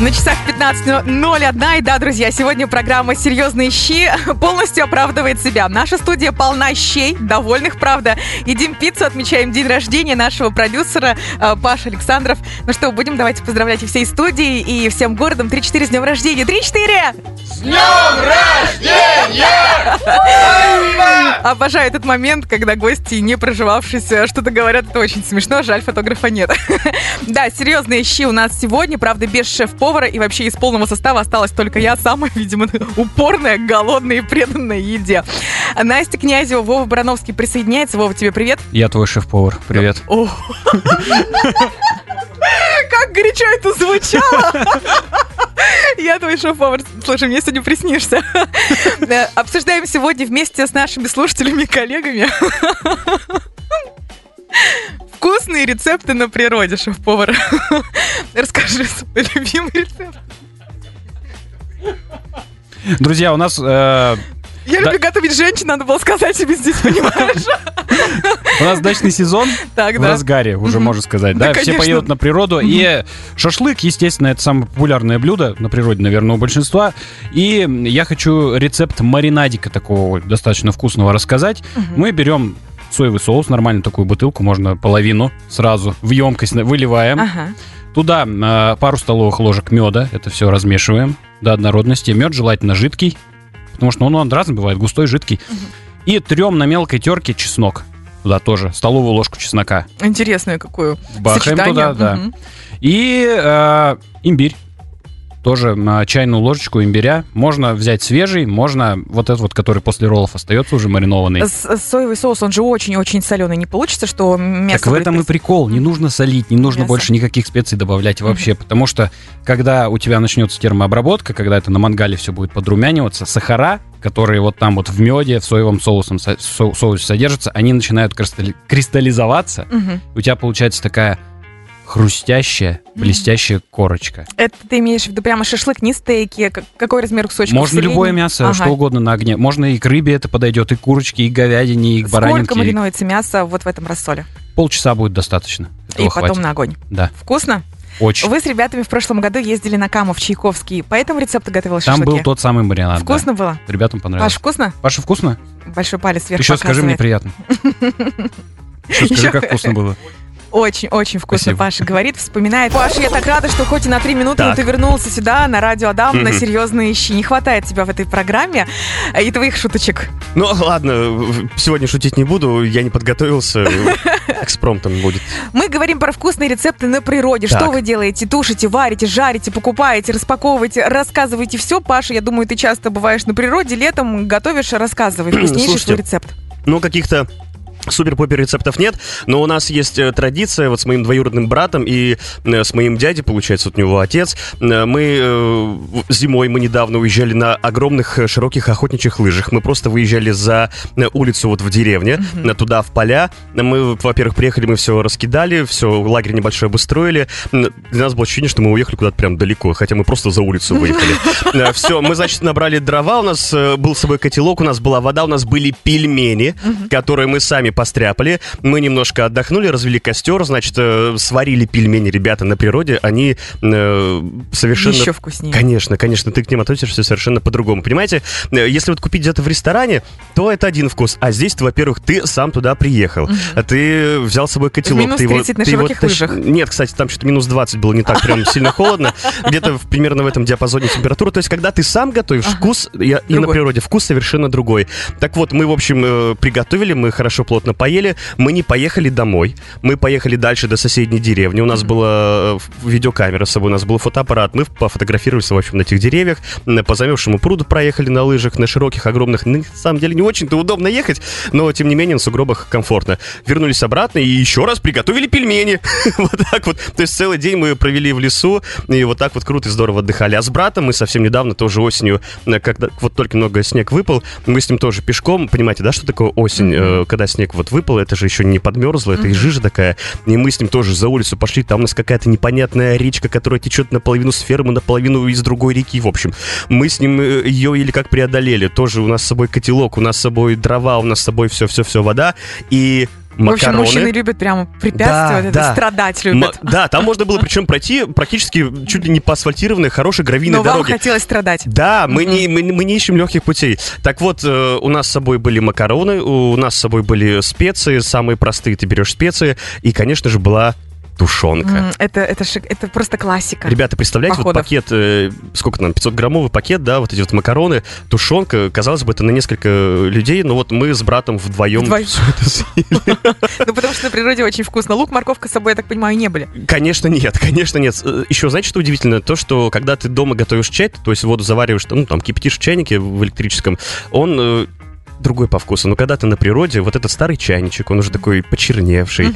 На часах 15:01. И да, друзья, сегодня программа «Серьезные щи» полностью оправдывает себя. Наша студия полна щей, довольных, правда. Едим пиццу, отмечаем день рождения нашего продюсера Паши Александров. Ну что, будем давайте поздравлять и всей студии, и всем городом. 3-4 с днем рождения. 3-4! С днем рождения! Обожаю этот момент, когда гости, не проживавшись, что-то говорят. Это очень смешно. Жаль, фотографа нет. Да, «Серьезные щи» у нас сегодня, правда, без шеф-повара. И вообще из полного состава осталась только я, самая, видимо, упорная, голодная и преданная еде. Настя Князева, Вова Барановский присоединяется. Вова, тебе привет. Я твой шеф-повар. Привет. Как горячо это звучало! Я твой шеф-повар. Слушай, мне сегодня приснишься. Обсуждаем сегодня вместе с нашими слушателями и коллегами вкусные рецепты на природе, шеф-повар. Расскажи свой любимый рецепт. Друзья, у нас... Я люблю готовить женщин, надо было сказать себе здесь, понимаешь? У нас дачный сезон в разгаре, уже можно сказать. Да, все поедут на природу. И шашлык, естественно, это самое популярное блюдо на природе, наверное, у большинства. И я хочу рецепт маринадика такого достаточно вкусного рассказать. Мы берем соевый соус, нормально такую бутылку, можно половину сразу в емкость выливаем. Ага. Туда пару столовых ложек меда, это все размешиваем до однородности. Мед желательно жидкий, потому что он разный бывает, густой, жидкий. Угу. И трем на мелкой терке чеснок. Туда тоже столовую ложку чеснока. Интересную какую. Бахаем сочетание. Туда, угу. Да. И имбирь. Тоже чайную ложечку имбиря. Можно взять свежий, можно вот этот вот, который после роллов остается уже маринованный. Соевый соус, он же очень-очень соленый. Не получится, что мясо... Так в этом и прикол. Не нужно солить, не нужно мясо. Больше никаких специй добавлять вообще. Mm-hmm. Потому что, когда у тебя начнется термообработка, когда это на мангале все будет подрумяниваться, сахара, которые вот там вот в меде, в соевом соусе содержатся, они начинают кристаллизоваться. Mm-hmm. У тебя получается такая... хрустящая, блестящая корочка. Это ты имеешь в виду прямо шашлык, не стейки? Какой размер кусочек? Можно любое мясо, что угодно на огне. Можно и к рыбе это подойдет, и к курочке, и к говядине, и к баранинке. Сколько маринуется мясо вот в этом рассоле? Полчаса будет достаточно. Этого и потом хватит. На огонь. Да. Вкусно? Очень. Вы с ребятами в прошлом году ездили на Каму в Чайковский, поэтому рецепты готовила шашлыки? Там был тот самый маринад. Вкусно было? Ребятам понравилось. Паш, вкусно? Паша, вкусно? Большой палец вверх показывает. Еще скажи мне приятно. Еще скажи, как вкусно было. Очень-очень вкусно. Спасибо. Паша говорит, вспоминает. Паша, я так рада, что хоть и на 3 минуты, но ты вернулся сюда, на радио Адам, на «Серьезные щи». Не хватает тебя в этой программе и твоих шуточек. Ну, ладно, сегодня шутить не буду, я не подготовился, экспромтом будет. Мы говорим про вкусные рецепты на природе. Так. Что вы делаете? Тушите, варите, жарите, покупаете, распаковываете, рассказываете все. Паша, я думаю, ты часто бываешь на природе, летом готовишь, рассказывай. Вкуснейший свой рецепт. Ну, каких-то... супер-попер рецептов нет, но у нас есть традиция вот с моим двоюродным братом и с моим дядей, получается, вот у него отец. Мы зимой, мы недавно уезжали на огромных широких охотничьих лыжах. Мы просто выезжали за улицу вот в деревне, туда в поля. Мы, во-первых, приехали, мы все раскидали, все, лагерь небольшой обустроили. Для нас было ощущение, что мы уехали куда-то прям далеко, хотя мы просто за улицу выехали. Все, мы, значит, набрали дрова, у нас был с собой котелок, у нас была вода, у нас были пельмени, которые мы сами постряпали, мы немножко отдохнули, развели костер, значит, сварили пельмени, ребята, на природе, они совершенно... Еще вкуснее. Конечно, ты к ним относишься совершенно по-другому, понимаете? Если вот купить где-то в ресторане, то это один вкус, а здесь, во-первых, ты сам туда приехал, ты взял с собой котелок. Минус 30 на широких лыжах. Нет, кстати, там что-то минус 20 было, не так прям сильно холодно, где-то примерно в этом диапазоне температуры, то есть, когда ты сам готовишь, вкус и на природе вкус совершенно другой. Так вот, мы, в общем, приготовили, мы хорошо плотно поели, мы не поехали домой, мы поехали дальше до соседней деревни, у нас была видеокамера с собой, у нас был фотоаппарат, мы пофотографировались, в общем, на этих деревьях, по замерзшему пруду проехали на лыжах, на широких, огромных, на самом деле не очень-то удобно ехать, но, тем не менее, на сугробах комфортно. Вернулись обратно и еще раз приготовили пельмени. Вот так вот. То есть целый день мы провели в лесу и вот так вот круто и здорово отдыхали. А с братом мы совсем недавно, тоже осенью, когда вот только много снег выпал, мы с ним тоже пешком, понимаете, да, что такое осень, когда снег вот выпало, это же еще не подмерзло, это и жижа такая. И мы с ним тоже за улицу пошли, там у нас какая-то непонятная речка, которая течет наполовину с фермы, наполовину из другой реки, в общем. Мы с ним ее или как преодолели. Тоже у нас с собой котелок, у нас с собой дрова, у нас с собой все-все-все вода. И макароны. В общем, мужчины любят прямо препятствия, страдать любят. Да, там можно было причем пройти практически чуть ли не по асфальтированной, хорошей гравийной дороге. Но вам хотелось страдать. Да, мы не ищем легких путей. Так вот, у нас с собой были макароны, у нас с собой были специи, самые простые ты берешь специи, и, конечно же, была... тушенка. Это просто классика. Ребята, представляете, походов. Вот пакет, сколько нам, 500-граммовый пакет, да, вот эти вот макароны, тушенка, казалось бы, это на несколько людей, но вот мы с братом вдвоем все это съели. Ну, потому что на природе очень вкусно. Лук, морковка с собой, я так понимаю, не были? Конечно, нет. Еще, знаете, что удивительно? То, что когда ты дома готовишь чай, то есть воду завариваешь, ну, там, кипятишь в чайнике в электрическом, он... другой по вкусу, но когда ты на природе, вот этот старый чайничек, он уже такой почерневший,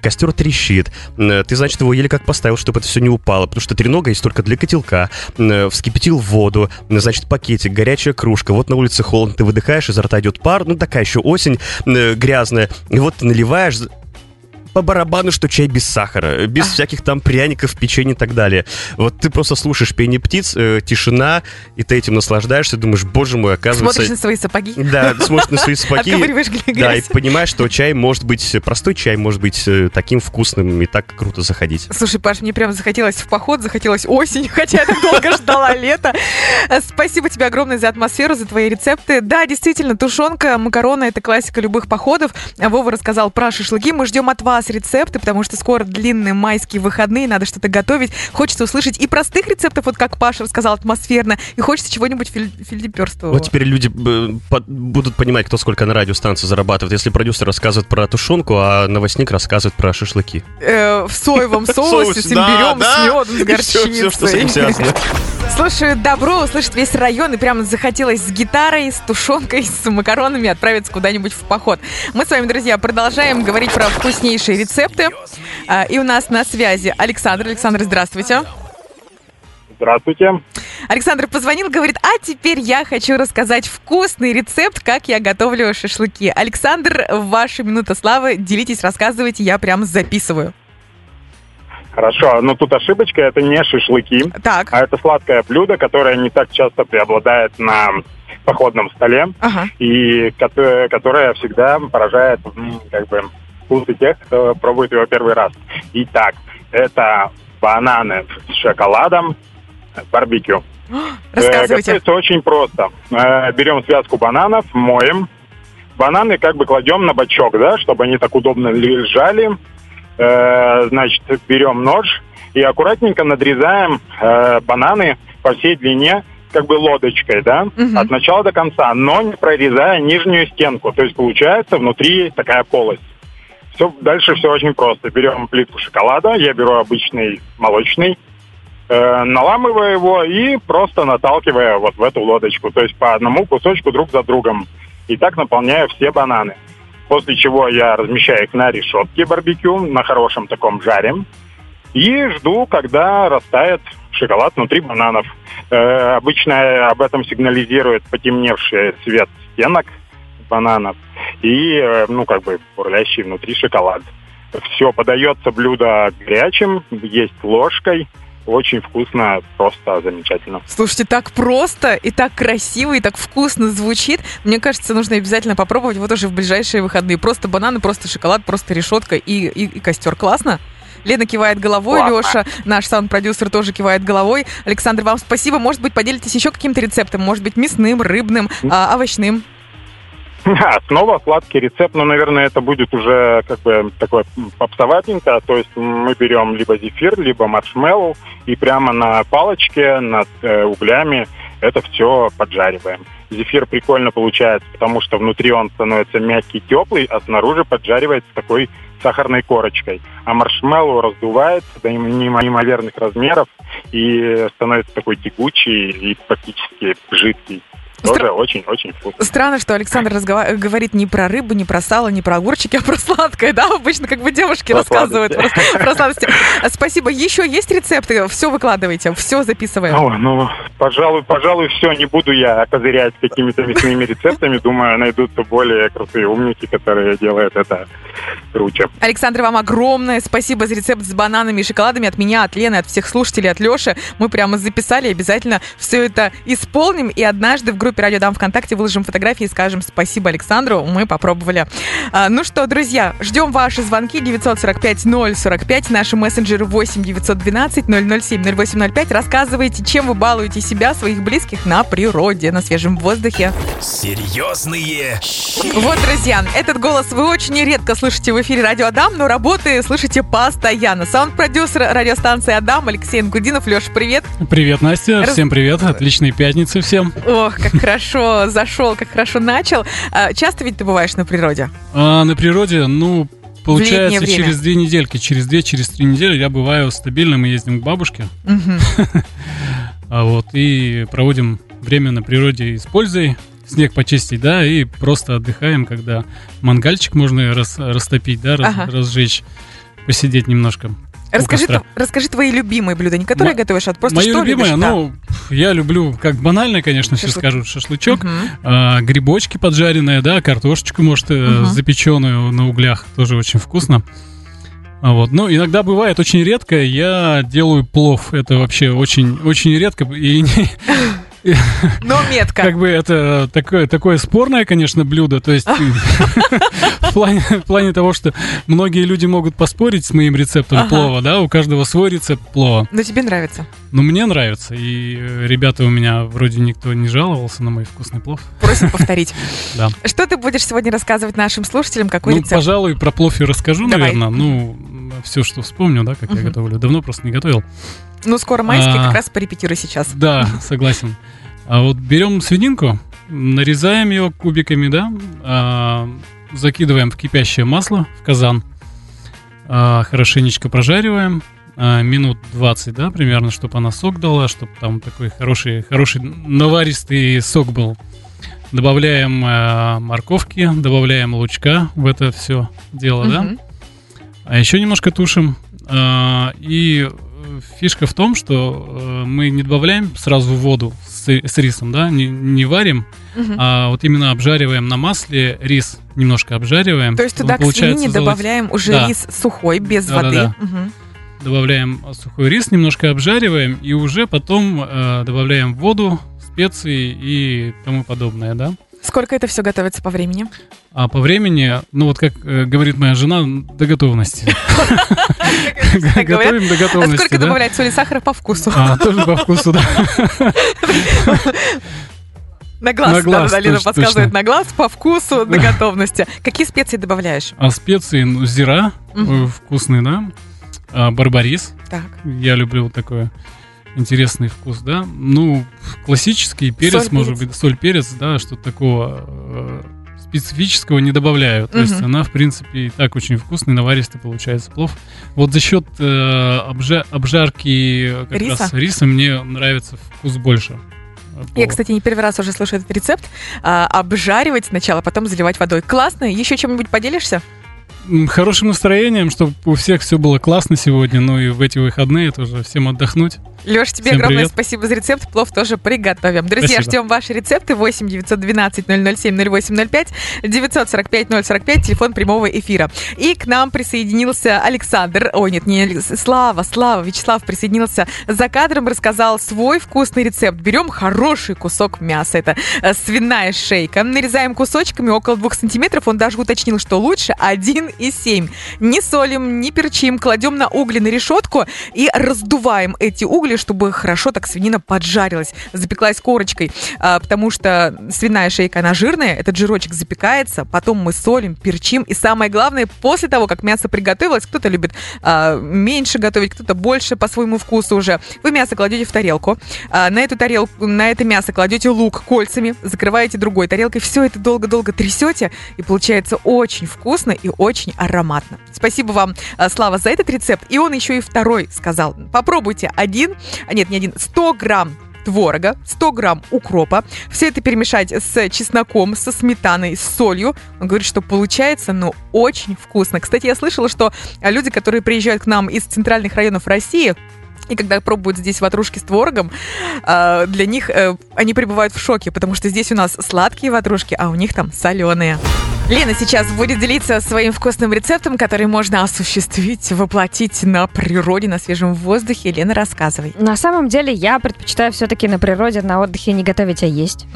костер трещит, ты, значит, его еле как поставил, чтобы это все не упало, потому что тренога есть только для котелка, вскипятил воду, значит, пакетик, горячая кружка, вот на улице холодно, ты выдыхаешь, изо рта идет пар, ну такая еще осень грязная, и вот ты наливаешь... по барабану, что чай без сахара, без всяких там пряников, печенья и так далее. Вот ты просто слушаешь пение птиц, тишина, и ты этим наслаждаешься, думаешь, боже мой, оказывается... Смотришь на свои сапоги. Да, смотришь на свои сапоги. Отковыриваешь грязь. Да, и понимаешь, что чай может быть, простой чай может быть таким вкусным и так круто заходить. Слушай, Паш, мне прям захотелось в поход, захотелось осень, хотя я так долго ждала лета. Спасибо тебе огромное за атмосферу, за твои рецепты. Да, действительно, тушенка, макароны — это классика любых походов. Вова рассказал про шашлыки. Мы ждем от вас рецепты, потому что скоро длинные майские выходные, надо что-то готовить. Хочется услышать и простых рецептов, вот как Паша рассказал атмосферно, и хочется чего-нибудь филипперствового. Вот теперь люди будут понимать, кто сколько на радиостанции зарабатывает. Если продюсер рассказывает про тушенку, а новостник рассказывает про шашлыки. В соевом соусе, с имбирем, с медом, с горчицей. Слушаю, добро услышать весь район, и прямо захотелось с гитарой, с тушенкой, с макаронами отправиться куда-нибудь в поход. Мы с вами, друзья, продолжаем говорить про вкуснейшие рецепты. И у нас на связи Александр. Александр, здравствуйте. Здравствуйте. Александр позвонил, говорит, а теперь я хочу рассказать вкусный рецепт, как я готовлю шашлыки. Александр, ваша минута славы. Делитесь, рассказывайте, я прям записываю. Хорошо, но тут ошибочка, это не шашлыки, а это сладкое блюдо, которое не так часто преобладает на походном столе, и которое всегда поражает, как бы, вкусы тех, кто пробует его первый раз. Итак, это бананы с шоколадом, барбекю. Рассказывайте. Готовится очень просто. Берем связку бананов, моем. Бананы как бы кладем на бочок, да, чтобы они так удобно лежали. Значит, берем нож и аккуратненько надрезаем бананы по всей длине, как бы лодочкой, да, от начала до конца, но не прорезая нижнюю стенку. То есть получается внутри такая полость. Все, дальше все очень просто. Берем плитку шоколада, я беру обычный молочный, наламываю его и просто наталкиваю вот в эту лодочку. То есть по одному кусочку друг за другом. И так наполняю все бананы. После чего я размещаю их на решетке барбекю, на хорошем таком жаре. И жду, когда растает шоколад внутри бананов. Обычно об этом сигнализирует потемневший цвет стенок бананов и, ну, как бы, бурлящий внутри шоколад. Все, подается блюдо горячим, есть ложкой. Очень вкусно, просто замечательно. Слушайте, так просто и так красиво, и так вкусно звучит. Мне кажется, нужно обязательно попробовать вот уже в ближайшие выходные. Просто бананы, просто шоколад, просто решетка и костер. Классно? Лена кивает головой, Леша, наш саунд-продюсер, тоже кивает головой. Александр, вам спасибо. Может быть, поделитесь еще каким-то рецептом? Может быть, мясным, рыбным, овощным? Снова сладкий рецепт, но, наверное, это будет уже как бы такое попсоватенько. То есть мы берем либо зефир, либо маршмеллоу и прямо на палочке над углями это все поджариваем. Зефир прикольно получается, потому что внутри он становится мягкий, теплый, а снаружи поджаривается такой сахарной корочкой. А маршмеллоу раздувается до неимоверных размеров и становится такой тягучий и практически жидкий. Тоже очень-очень вкусно. Странно, что Александр говорит не про рыбу, не про сало, не про огурчики, а про сладкое, да? Обычно как бы девушки рассказывают про сладости. Спасибо. Еще есть рецепты? Все выкладываете, все записываем. Ну, пожалуй, все. Не буду я козырять какими-то мясными рецептами. Думаю, найдутся более крутые умники, которые делают это круче. Александр, вам огромное спасибо за рецепт с бананами и шоколадами от меня, от Лены, от всех слушателей, от Леши. Мы прямо записали, обязательно все это исполним. И однажды в группе «Радио Дам» ВКонтакте выложим фотографии и скажем спасибо Александру, мы попробовали. Ну что, друзья, ждем ваши звонки 945-045, наши мессенджеры 8-912-007-0805. Рассказывайте, чем вы балуете себя, своих близких на природе, на свежем воздухе. Серьезные щи. Вот, друзья, этот голос вы очень редко слышите в эфире «Радио Адам», но работы слышите постоянно. Саунд-продюсер радиостанции «Адам» Алексей Инкудинов. Леша, привет. Привет, Настя. Всем привет. Отличной пятницы всем. Ох, как хорошо зашел, как хорошо начал. Часто ведь ты бываешь на природе? На природе, получается, через 2 недельки, через 2-3 недели я бываю стабильно, мы ездим к бабушке. И проводим время на природе с пользой. Снег почистить, да, и просто отдыхаем, когда мангальчик можно растопить, да, разжечь, посидеть немножко. Расскажи твои любимые блюда, не которые готовишь, а просто что любимое, любишь? Мои любимые, я люблю, как банально, конечно, все скажут, шашлычок, грибочки поджаренные, да, картошечку, может, запеченную на углях, тоже очень вкусно. Иногда бывает, очень редко, я делаю плов, это вообще очень, очень редко, и... Но метко. Как бы это такое спорное, конечно, блюдо. То есть в плане того, что многие люди могут поспорить с моим рецептом плова, да, у каждого свой рецепт плова. Но тебе нравится? Ну, мне нравится. И ребята у меня вроде никто не жаловался на мой вкусный плов. Просим повторить. Да. Что ты будешь сегодня рассказывать нашим слушателям? Какой рецепт? Пожалуй, про плов и расскажу, наверное. Все, что вспомню, да, как я готовлю. Давно просто не готовил. Скоро майские, как раз порепетирую сейчас. Да, согласен. Берем свининку, нарезаем ее кубиками, да, закидываем в кипящее масло, в казан, хорошенечко прожариваем, минут 20, да, примерно, чтобы она сок дала, чтобы там такой хороший наваристый сок был. Добавляем морковки, добавляем лучка в это все дело, да. А еще немножко тушим. И фишка в том, что мы не добавляем сразу воду с рисом, да, не варим, а именно обжариваем на масле рис, немножко обжариваем. То есть туда к свинине добавляем уже рис сухой, без воды. Да. Добавляем сухой рис, немножко обжариваем, и уже потом добавляем воду, специи и тому подобное, да. Сколько это все готовится по времени? По времени, как говорит моя жена, до готовности. Готовим до готовности. А сколько добавлять соли и сахара по вкусу? Тоже по вкусу, да. На глаз, Лина подсказывает, на глаз, по вкусу, до готовности. Какие специи добавляешь? Специи, зира, вкусный, да. Барбарис. Я люблю такое. Интересный вкус, да? Классический перец, может быть, соль, перец, да, что-то такого специфического не добавляю. То есть она, в принципе, и так очень вкусный, наваристый получается плов. Вот за счет обжарки как раз риса мне нравится вкус больше. Я, кстати, не первый раз уже слышу этот рецепт. Обжаривать сначала, потом заливать водой. Классно. Еще чем-нибудь поделишься? Хорошим настроением, чтобы у всех все было классно сегодня, и в эти выходные тоже всем отдохнуть. Леш, тебе всем огромное спасибо за рецепт, плов тоже приготовим. Друзья, ждем ваши рецепты 8-912-007-0805, 945-045, телефон прямого эфира. И к нам присоединился Александр, Слава, Вячеслав присоединился за кадром, рассказал свой вкусный рецепт. Берем хороший кусок мяса, это свиная шейка, нарезаем кусочками около 2 сантиметров, он даже уточнил, что лучше 1,7. Не солим, не перчим, кладем на угли на решетку и раздуваем эти угли, чтобы хорошо так свинина поджарилась, запеклась корочкой, потому что свиная шейка, она жирная, этот жирочек запекается, потом мы солим, перчим, и самое главное, после того, как мясо приготовилось, кто-то любит меньше готовить, кто-то больше по своему вкусу уже, вы мясо кладете в тарелку, на это мясо кладете лук кольцами, закрываете другой тарелкой, все это долго-долго трясете, и получается очень вкусно и очень ароматно. Спасибо вам, Слава, за этот рецепт. И он еще и второй сказал. Попробуйте 100 грамм творога, 100 грамм укропа. Все это перемешать с чесноком, со сметаной, с солью. Он говорит, что получается, очень вкусно. Кстати, я слышала, что люди, которые приезжают к нам из центральных районов России, и когда пробуют здесь ватрушки с творогом, для них они пребывают в шоке, потому что здесь у нас сладкие ватрушки, а у них там соленые. Лена сейчас будет делиться своим вкусным рецептом, который можно осуществить, воплотить на природе, на свежем воздухе. Лена, рассказывай. На самом деле я предпочитаю все-таки на природе, на отдыхе не готовить, а есть.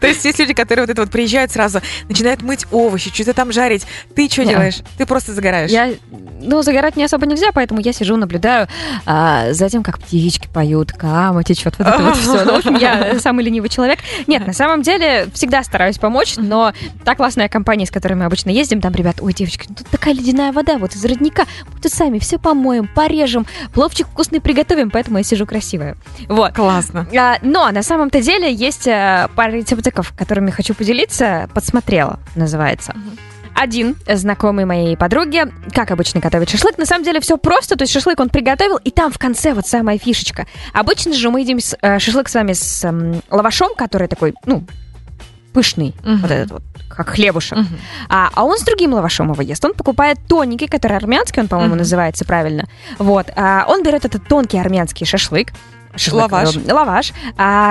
То есть есть люди, которые вот это вот приезжают сразу, начинают мыть овощи, что-то там жарить. Ты что делаешь? Ты просто загораешь. Ну, загорать не особо нельзя, поэтому я сижу, наблюдаю за тем, как птички поют, каму течет, вот это вот все. В общем, я самый ленивый человек. Нет, на самом деле всегда стараюсь помочь, но та классная компания, с которой мы обычно ездим, там, ребят, ой, девочки, тут такая ледяная вода, вот из родника, мы тут сами все помоем, порежем, пловчик вкусный приготовим, поэтому я сижу красивая. Вот. Классно. Но на самом-то деле есть пара рецептиков, которыми хочу поделиться. «Подсмотрела» называется. Один знакомый моей подруги, как обычно готовит шашлык. На самом деле все просто, то есть шашлык он приготовил, и там в конце вот самая фишечка. Обычно же мы едим шашлык с вами с лавашом, который такой, ну, пышный, вот этот вот, как хлебушек. А он с другим лавашом его ест. Он покупает тоненький, который армянский, он, по-моему, называется правильно. Вот. Он берет этот тонкий армянский шашлык лаваш,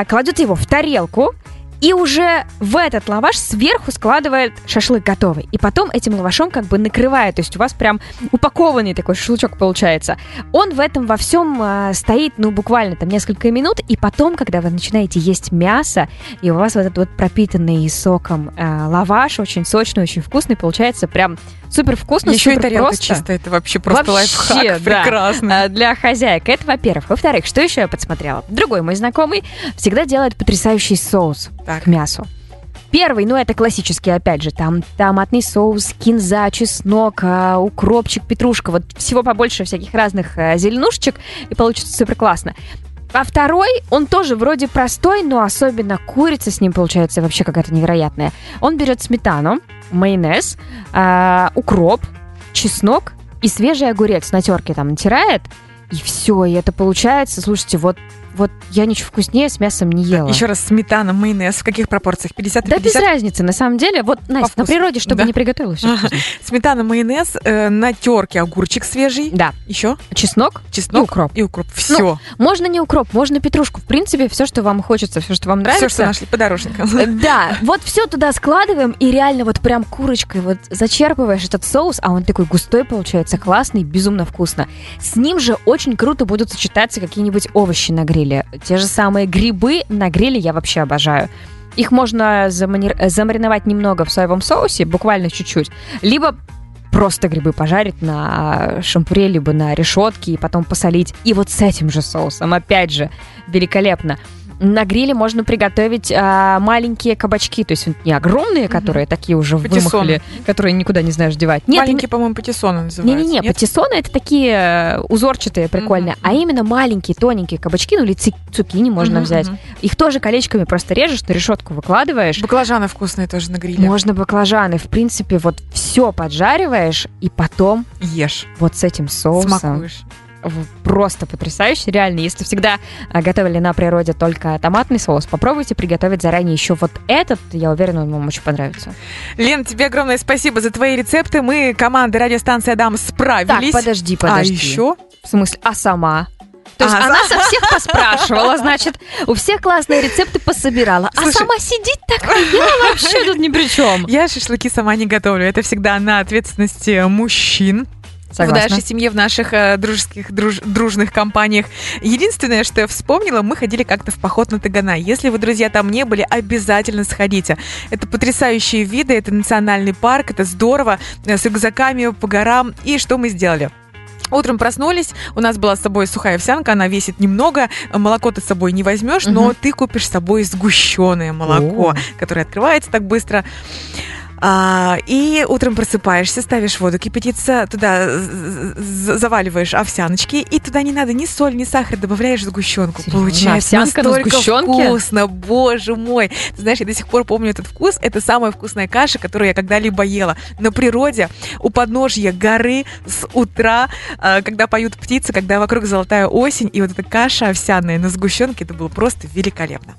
кладет его в тарелку, и уже в этот лаваш сверху складывает шашлык готовый. И потом этим лавашом как бы накрывает. То есть у вас прям упакованный такой шашлычок получается. Он в этом во всем стоит, ну, буквально там несколько минут. И потом, когда вы начинаете есть мясо, и у вас вот этот вот пропитанный соком лаваш, очень сочный, очень вкусный, получается прям супер вкусно, еще супер и тарелка просто. Чистая, это вообще просто лайфхак, да. Прекрасно. Для хозяек. Это, во-первых. Во-вторых, что еще я подсмотрела? Другой мой знакомый всегда делает потрясающий соус к мясу. Первый, ну это классический, опять же, там томатный соус, кинза, чеснок, укропчик, петрушка, вот всего побольше всяких разных зеленушечек, и получится супер классно. А второй, он тоже вроде простой, но особенно курица с ним получается вообще какая-то невероятная. Он берет сметану, майонез, укроп, чеснок и свежий огурец на терке там натирает, и все, и это получается, слушайте, вот я ничего вкуснее с мясом не ела. Еще раз, сметана, майонез, в каких пропорциях? 50 на 50? Да без разницы, на самом деле. Вот, Настя, на природе, чтобы не приготовила все вкусно. Сметана, майонез, на терке огурчик свежий. Да. Еще? Чеснок. И укроп. Все. Ну, можно не укроп, можно петрушку. В принципе, все, что вам хочется, все, что вам нравится. Все, что нашли по дорожникам. Да. Вот все туда складываем, и реально вот прям курочкой вот зачерпываешь этот соус, а он такой густой получается, классный, безумно вкусно. С ним же очень круто будут сочетаться какие-нибудь овощи на гриле. Те же самые грибы на гриле я вообще обожаю. Их можно замариновать немного в соевом соусе, буквально чуть-чуть, либо просто грибы пожарить на шампуре, либо на решетке и потом посолить. И вот с этим же соусом, опять же, великолепно. На гриле можно приготовить маленькие кабачки, то есть не огромные, которые такие уже вымахали, которые никуда не знаешь девать. Нет, маленькие, по-моему, патиссоны называются. Не-не-не, патиссоны это такие узорчатые, прикольные, а именно маленькие, тоненькие кабачки, ну или цукини можно взять. Их тоже колечками просто режешь, на решетку выкладываешь. Баклажаны вкусные тоже на гриле. Можно баклажаны, в принципе, вот все поджариваешь и потом ешь. Вот с этим соусом. Смакуешь. Просто потрясающе, реально. Если всегда готовили на природе только томатный соус, попробуйте приготовить заранее еще вот этот. Я уверена, он вам очень понравится. Лен, тебе огромное спасибо за твои рецепты. Мы, команда радиостанции «Адам», справились. Так, подожди. А еще? В смысле, а сама? То есть она со всех поспрашивала, значит, у всех классные рецепты пособирала. Слушай, а сама сидит такая, я вообще тут ни при чем. Я шашлыки сама не готовлю. Это всегда на ответственности мужчин. Согласна. В нашей семье, в наших дружных компаниях. Единственное, что я вспомнила, мы ходили как-то в поход на Таганай. Если вы, друзья, там не были, обязательно сходите. Это потрясающие виды, это национальный парк, это здорово, с рюкзаками по горам. И что мы сделали? Утром проснулись, у нас была с собой сухая овсянка, она весит немного, молоко ты с собой не возьмешь, но ты купишь с собой сгущенное молоко, которое открывается так быстро. И утром просыпаешься, ставишь воду кипятиться, туда заваливаешь овсяночки, и туда не надо ни соль, ни сахар, добавляешь сгущенку. Серьезно? Получается настолько вкусно, боже мой. Ты знаешь, я до сих пор помню этот вкус. Это самая вкусная каша, которую я когда-либо ела. На природе, у подножья горы, с утра, когда поют птицы, когда вокруг золотая осень, и вот эта каша овсяная на сгущенке, это было просто великолепно.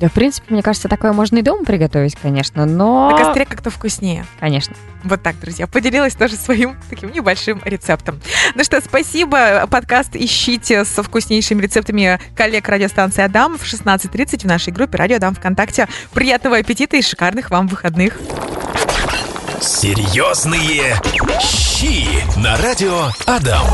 Да, в принципе, мне кажется, такое можно и дома приготовить, конечно, но... На костре как-то вкуснее. Конечно. Вот так, друзья, поделилась тоже своим таким небольшим рецептом. Ну что, спасибо. Подкаст ищите со вкуснейшими рецептами коллег радиостанции «Адам» в 16:30 в нашей группе «Радио Адам» ВКонтакте. Приятного аппетита и шикарных вам выходных. Серьезные щи на радио Адам.